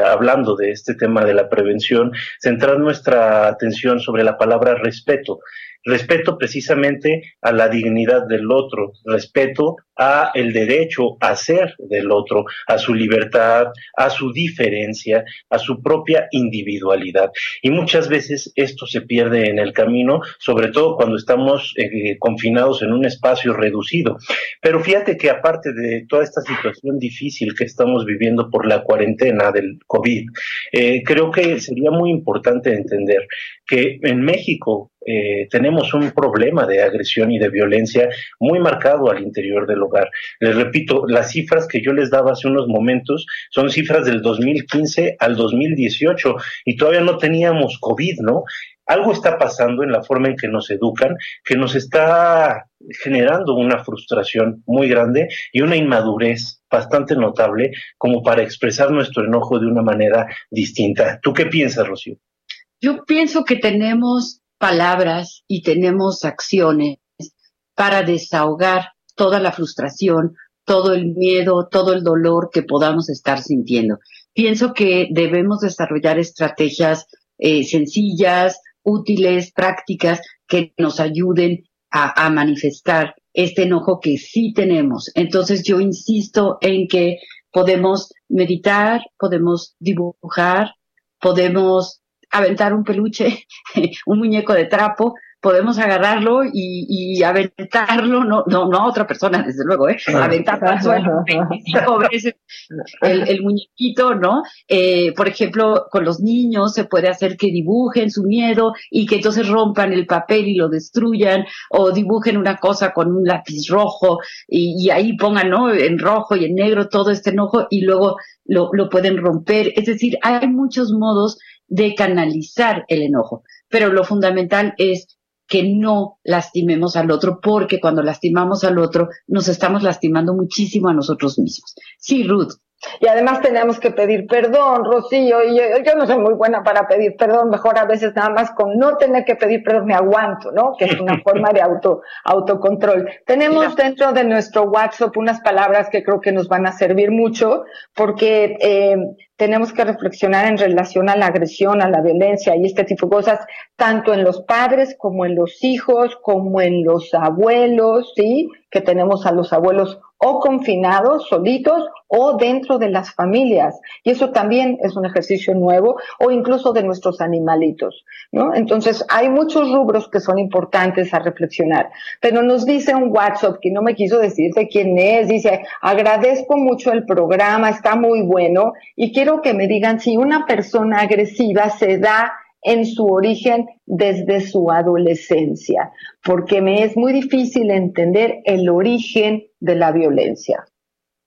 hablando de este tema de la prevención, centrar nuestra atención sobre la palabra respeto. Respeto precisamente a la dignidad del otro, respeto a el derecho a ser del otro, a su libertad, a su diferencia, a su propia individualidad. Y muchas veces esto se pierde en el camino, sobre todo cuando estamos confinados en un espacio reducido. Pero fíjate que aparte de toda esta situación difícil que estamos viviendo por la cuarentena del COVID, creo que sería muy importante entender que en México tenemos un problema de agresión y de violencia muy marcado al interior del hogar. Les repito, las cifras que yo les daba hace unos momentos son cifras del 2015 al 2018 y todavía no teníamos COVID, ¿no? Algo está pasando en la forma en que nos educan, que nos está generando una frustración muy grande y una inmadurez bastante notable como para expresar nuestro enojo de una manera distinta. ¿Tú qué piensas, Rocío? Yo pienso que tenemos palabras y tenemos acciones para desahogar toda la frustración, todo el miedo, todo el dolor que podamos estar sintiendo. Pienso que debemos desarrollar estrategias sencillas, útiles, prácticas, que nos ayuden a manifestar este enojo que sí tenemos. Entonces yo insisto en que podemos meditar, podemos dibujar, podemos aventar un peluche, un muñeco de trapo, podemos agarrarlo y aventarlo, no a otra persona, desde luego, aventarlo al suelo 25 veces el muñequito, ¿no? Por ejemplo, con los niños se puede hacer que dibujen su miedo y que entonces rompan el papel y lo destruyan, o dibujen una cosa con un lápiz rojo y ahí pongan, ¿no?, en rojo y en negro todo este enojo y luego lo pueden romper. Es decir, hay muchos modos de canalizar el enojo, pero lo fundamental es que no lastimemos al otro, porque cuando lastimamos al otro nos estamos lastimando muchísimo a nosotros mismos. Sí, Ruth. Y además tenemos que pedir perdón, Rocío, y yo no soy muy buena para pedir perdón, mejor a veces nada más con no tener que pedir perdón me aguanto, ¿no? Que es una forma de autocontrol. Tenemos dentro de nuestro WhatsApp unas palabras que creo que nos van a servir mucho, porque tenemos que reflexionar en relación a la agresión, a la violencia y este tipo de cosas, tanto en los padres como en los hijos, como en los abuelos, ¿sí? Que tenemos a los abuelos o confinados, solitos, o dentro de las familias. Y eso también es un ejercicio nuevo, o incluso de nuestros animalitos, ¿no? Entonces, hay muchos rubros que son importantes a reflexionar. Pero nos dice un WhatsApp, que no me quiso decirte quién es, dice, agradezco mucho el programa, está muy bueno, y quiero que me digan si una persona agresiva se da en su origen desde su adolescencia, porque me es muy difícil entender el origen de la violencia.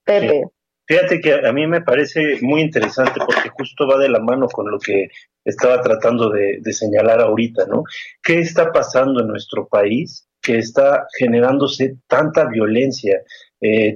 Pepe. Sí. Fíjate que a mí me parece muy interesante porque justo va de la mano con lo que estaba tratando de señalar ahorita, ¿no? ¿Qué está pasando en nuestro país que está generándose tanta violencia?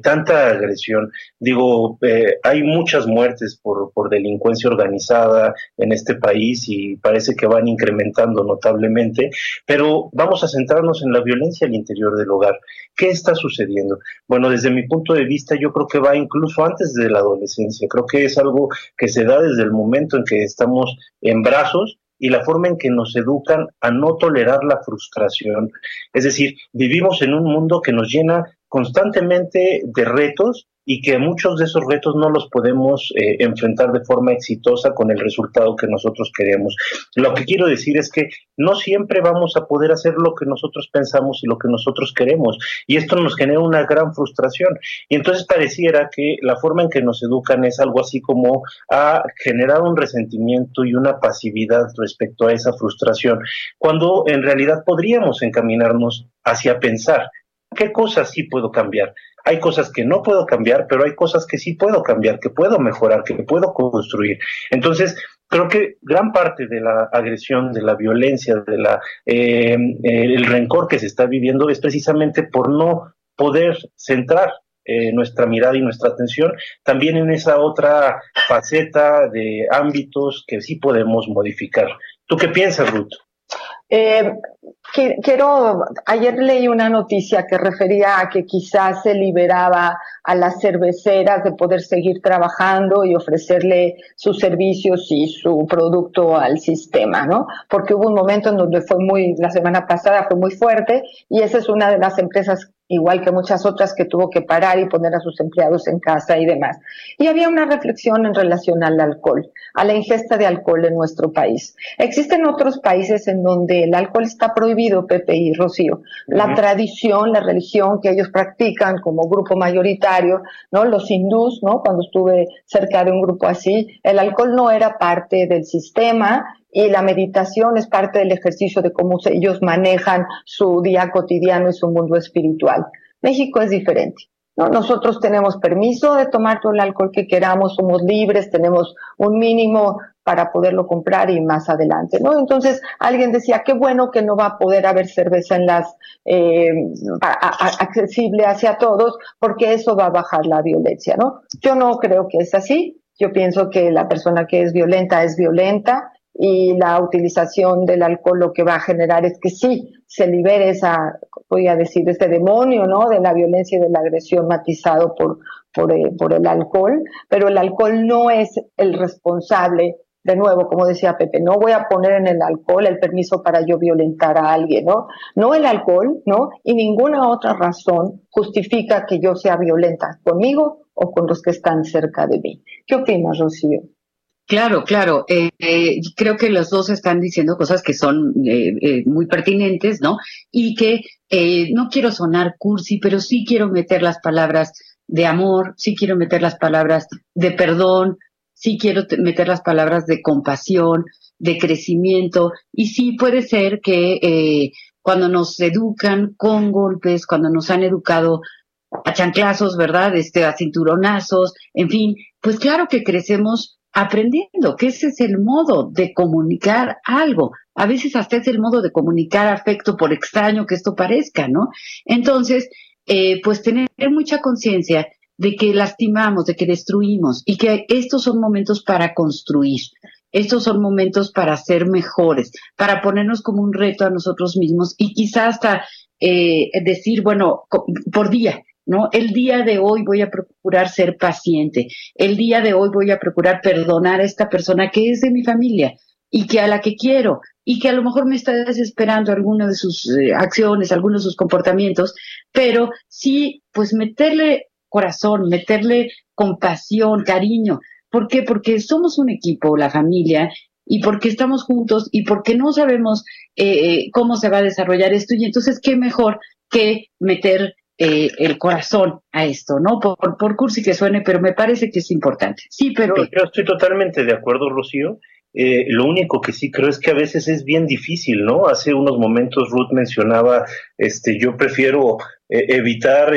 Tanta agresión. Digo, hay muchas muertes por delincuencia organizada en este país y parece que van incrementando notablemente, pero vamos a centrarnos en la violencia al interior del hogar. ¿Qué está sucediendo? Bueno, desde mi punto de vista yo creo que va incluso antes de la adolescencia. Creo que es algo que se da desde el momento en que estamos en brazos y la forma en que nos educan a no tolerar la frustración. Es decir, vivimos en un mundo que nos llena constantemente de retos y que muchos de esos retos no los podemos enfrentar de forma exitosa con el resultado que nosotros queremos. Lo que quiero decir es que no siempre vamos a poder hacer lo que nosotros pensamos y lo que nosotros queremos, y esto nos genera una gran frustración. Y entonces pareciera que la forma en que nos educan es algo así como a generar un resentimiento y una pasividad respecto a esa frustración, cuando en realidad podríamos encaminarnos hacia pensar, ¿qué cosas sí puedo cambiar? Hay cosas que no puedo cambiar, pero hay cosas que sí puedo cambiar, que puedo mejorar, que puedo construir. Entonces, creo que gran parte de la agresión, de la violencia, de la el rencor que se está viviendo es precisamente por no poder centrar nuestra mirada y nuestra atención también en esa otra faceta de ámbitos que sí podemos modificar. ¿Tú qué piensas, Ruth? Ayer leí una noticia que refería a que quizás se liberaba a las cerveceras de poder seguir trabajando y ofrecerle sus servicios y su producto al sistema, ¿no? Porque hubo un momento en donde la semana pasada fue muy fuerte, y esa es una de las empresas, igual que muchas otras, que tuvo que parar y poner a sus empleados en casa y demás. Y había una reflexión en relación al alcohol, a la ingesta de alcohol en nuestro país. Existen otros países en donde el alcohol está prohibido, Pepe y Rocío. La tradición, la religión que ellos practican como grupo mayoritario, ¿no? Los hindús, ¿no? Cuando estuve cerca de un grupo así, el alcohol no era parte del sistema, y la meditación es parte del ejercicio de cómo ellos manejan su día cotidiano y su mundo espiritual. México es diferente, ¿no? Nosotros tenemos permiso de tomar todo el alcohol que queramos, somos libres, tenemos un mínimo para poderlo comprar y más adelante, ¿no? Entonces, alguien decía, qué bueno que no va a poder haber cerveza en las accesible hacia todos, porque eso va a bajar la violencia, ¿no? Yo no creo que es así. Yo pienso que la persona que es violenta, y la utilización del alcohol lo que va a generar es que sí se libere este demonio, ¿no?, de la violencia y de la agresión matizado por el alcohol, pero el alcohol no es el responsable. De nuevo, como decía Pepe, no voy a poner en el alcohol el permiso para yo violentar a alguien, ¿no? No el alcohol, ¿no? Y ninguna otra razón justifica que yo sea violenta conmigo o con los que están cerca de mí. ¿Qué opinas, Rocío? Claro. Creo que los dos están diciendo cosas que son muy pertinentes, ¿no? Y que no quiero sonar cursi, pero sí quiero meter las palabras de amor, sí quiero meter las palabras de perdón, sí quiero meter las palabras de compasión, de crecimiento. Y sí puede ser que cuando nos educan con golpes, cuando nos han educado a chanclazos, ¿verdad? A cinturonazos, en fin, pues claro que crecemos aprendiendo que ese es el modo de comunicar algo. A veces hasta es el modo de comunicar afecto, por extraño que esto parezca, ¿no? Entonces, pues tener mucha conciencia de que lastimamos, de que destruimos y que estos son momentos para construir. Estos son momentos para ser mejores, para ponernos como un reto a nosotros mismos y quizás hasta decir, bueno, por día, ¿no? El día de hoy voy a procurar ser paciente. El día de hoy voy a procurar perdonar a esta persona que es de mi familia y que a la que quiero y que a lo mejor me está desesperando alguna de sus acciones, algunos de sus comportamientos, pero sí, pues meterle corazón, meterle compasión, cariño. ¿Por qué? Porque somos un equipo, la familia, y porque estamos juntos y porque no sabemos cómo se va a desarrollar esto. Y entonces, ¿qué mejor que meter el corazón a esto, ¿no? Por cursi que suene, pero me parece que es importante. Sí, pero yo estoy totalmente de acuerdo, Rocío. Lo único que sí creo es que a veces es bien difícil, ¿no? Hace unos momentos Ruth mencionaba, yo prefiero evitar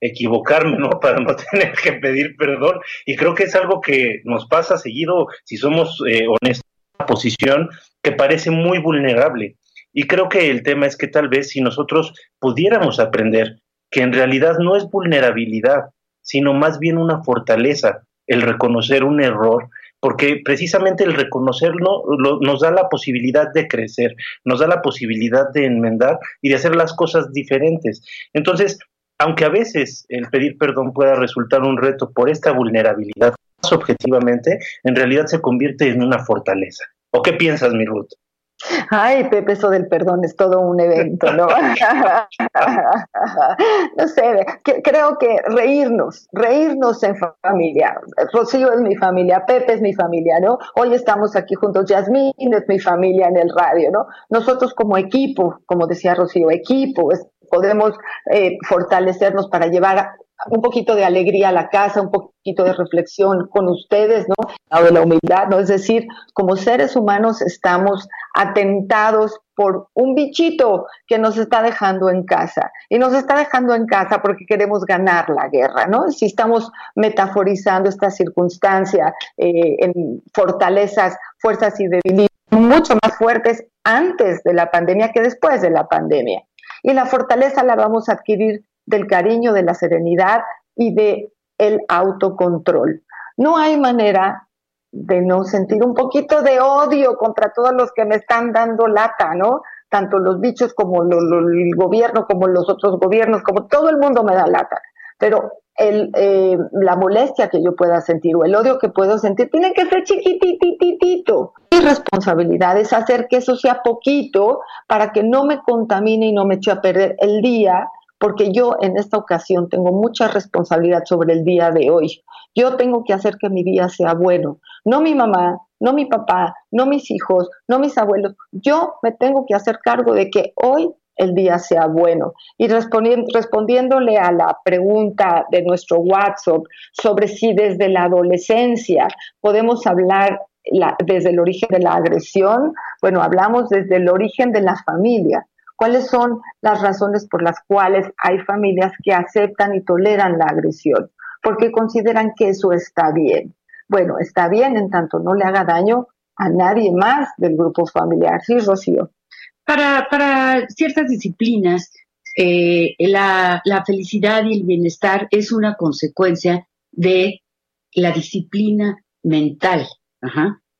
equivocarme, ¿no? Para no tener que pedir perdón. Y creo que es algo que nos pasa seguido, si somos honestos, en una posición que parece muy vulnerable. Y creo que el tema es que tal vez si nosotros pudiéramos aprender que en realidad no es vulnerabilidad, sino más bien una fortaleza, el reconocer un error, porque precisamente el reconocerlo nos da la posibilidad de crecer, nos da la posibilidad de enmendar y de hacer las cosas diferentes. Entonces, aunque a veces el pedir perdón pueda resultar un reto por esta vulnerabilidad, más objetivamente, en realidad se convierte en una fortaleza. ¿O qué piensas, mi Ruth? Ay, Pepe, eso del perdón es todo un evento, ¿no? No sé, creo que reírnos en familia. Rocío es mi familia, Pepe es mi familia, ¿no? Hoy estamos aquí juntos, Yasmín es mi familia en el radio, ¿no? Nosotros como equipo, como decía Rocío, equipo, podemos fortalecernos para llevar un poquito de alegría a la casa, un poquito de reflexión con ustedes, ¿no? O de la humildad, ¿no? Es decir, como seres humanos estamos atentados por un bichito que nos está dejando en casa. Y nos está dejando en casa porque queremos ganar la guerra, ¿no? Si estamos metaforizando esta circunstancia en fortalezas, fuerzas y debilidades mucho más fuertes antes de la pandemia que después de la pandemia. Y la fortaleza la vamos a adquirir del cariño, de la serenidad y de el autocontrol. No hay manera de no sentir un poquito de odio contra todos los que me están dando lata, ¿no? Tanto los bichos como el gobierno, como los otros gobiernos, como todo el mundo me da lata. Pero la molestia que yo pueda sentir o el odio que puedo sentir tiene que ser chiquitititito. Mi responsabilidad es hacer que eso sea poquito para que no me contamine y no me eche a perder el día, porque yo en esta ocasión tengo mucha responsabilidad sobre el día de hoy. Yo tengo que hacer que mi día sea bueno. No mi mamá, no mi papá, no mis hijos, no mis abuelos. Yo me tengo que hacer cargo de que hoy el día sea bueno. Y respondiéndole a la pregunta de nuestro WhatsApp sobre si desde la adolescencia podemos hablar desde el origen de la agresión, bueno, hablamos desde el origen de la familia. ¿Cuáles son las razones por las cuales hay familias que aceptan y toleran la agresión? Porque consideran que eso está bien. Bueno, está bien en tanto no le haga daño a nadie más del grupo familiar. Sí, Rocío. Para ciertas disciplinas, la felicidad y el bienestar es una consecuencia de la disciplina mental,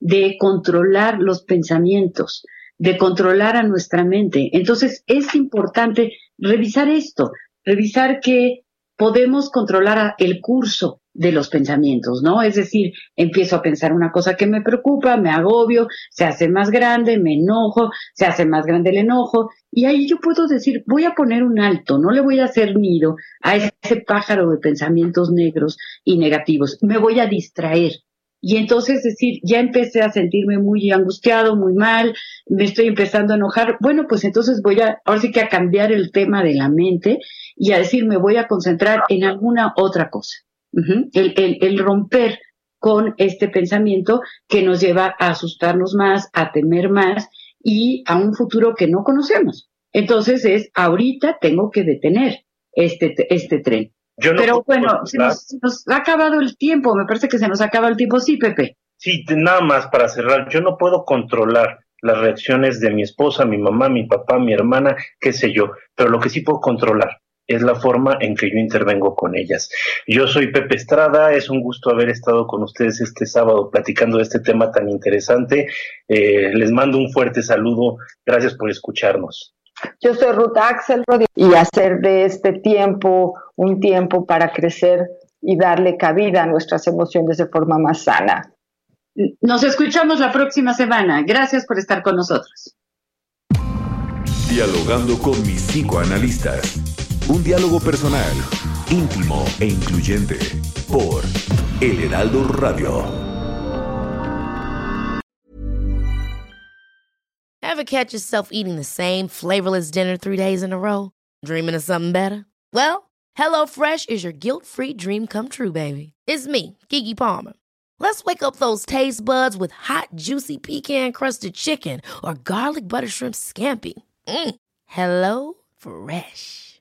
de controlar los pensamientos, de controlar a nuestra mente. Entonces es importante revisar esto, revisar que podemos controlar el curso de los pensamientos, ¿no? Es decir, empiezo a pensar una cosa que me preocupa, me agobio, se hace más grande, me enojo, se hace más grande el enojo, y ahí yo puedo decir, voy a poner un alto, no le voy a hacer nido a ese pájaro de pensamientos negros y negativos, me voy a distraer, Y entonces decir, ya empecé a sentirme muy angustiado, muy mal, me estoy empezando a enojar. Bueno, pues entonces voy a, ahora sí que a cambiar el tema de la mente y a decir, me voy a concentrar en alguna otra cosa. Uh-huh. El romper con este pensamiento que nos lleva a asustarnos más, a temer más y a un futuro que no conocemos. Entonces es, ahorita tengo que detener este tren. Pero bueno, se nos ha acabado el tiempo, me parece que se nos acaba el tiempo, sí, Pepe. Sí, nada más para cerrar, yo no puedo controlar las reacciones de mi esposa, mi mamá, mi papá, mi hermana, qué sé yo, pero lo que sí puedo controlar es la forma en que yo intervengo con ellas. Yo soy Pepe Estrada, es un gusto haber estado con ustedes este sábado platicando de este tema tan interesante. Les mando un fuerte saludo, gracias por escucharnos. Yo soy Ruth Axelrod y hacer de este tiempo un tiempo para crecer y darle cabida a nuestras emociones de forma más sana. Nos escuchamos la próxima semana. Gracias por estar con nosotros. Dialogando con mis psicoanalistas. Un diálogo personal, íntimo e incluyente por El Heraldo Radio. Ever catch yourself eating the same flavorless dinner 3 days in a row? Dreaming of something better? Well, HelloFresh is your guilt-free dream come true, baby. It's me, Keke Palmer. Let's wake up those taste buds with hot, juicy pecan-crusted chicken or garlic butter shrimp scampi. HelloFresh.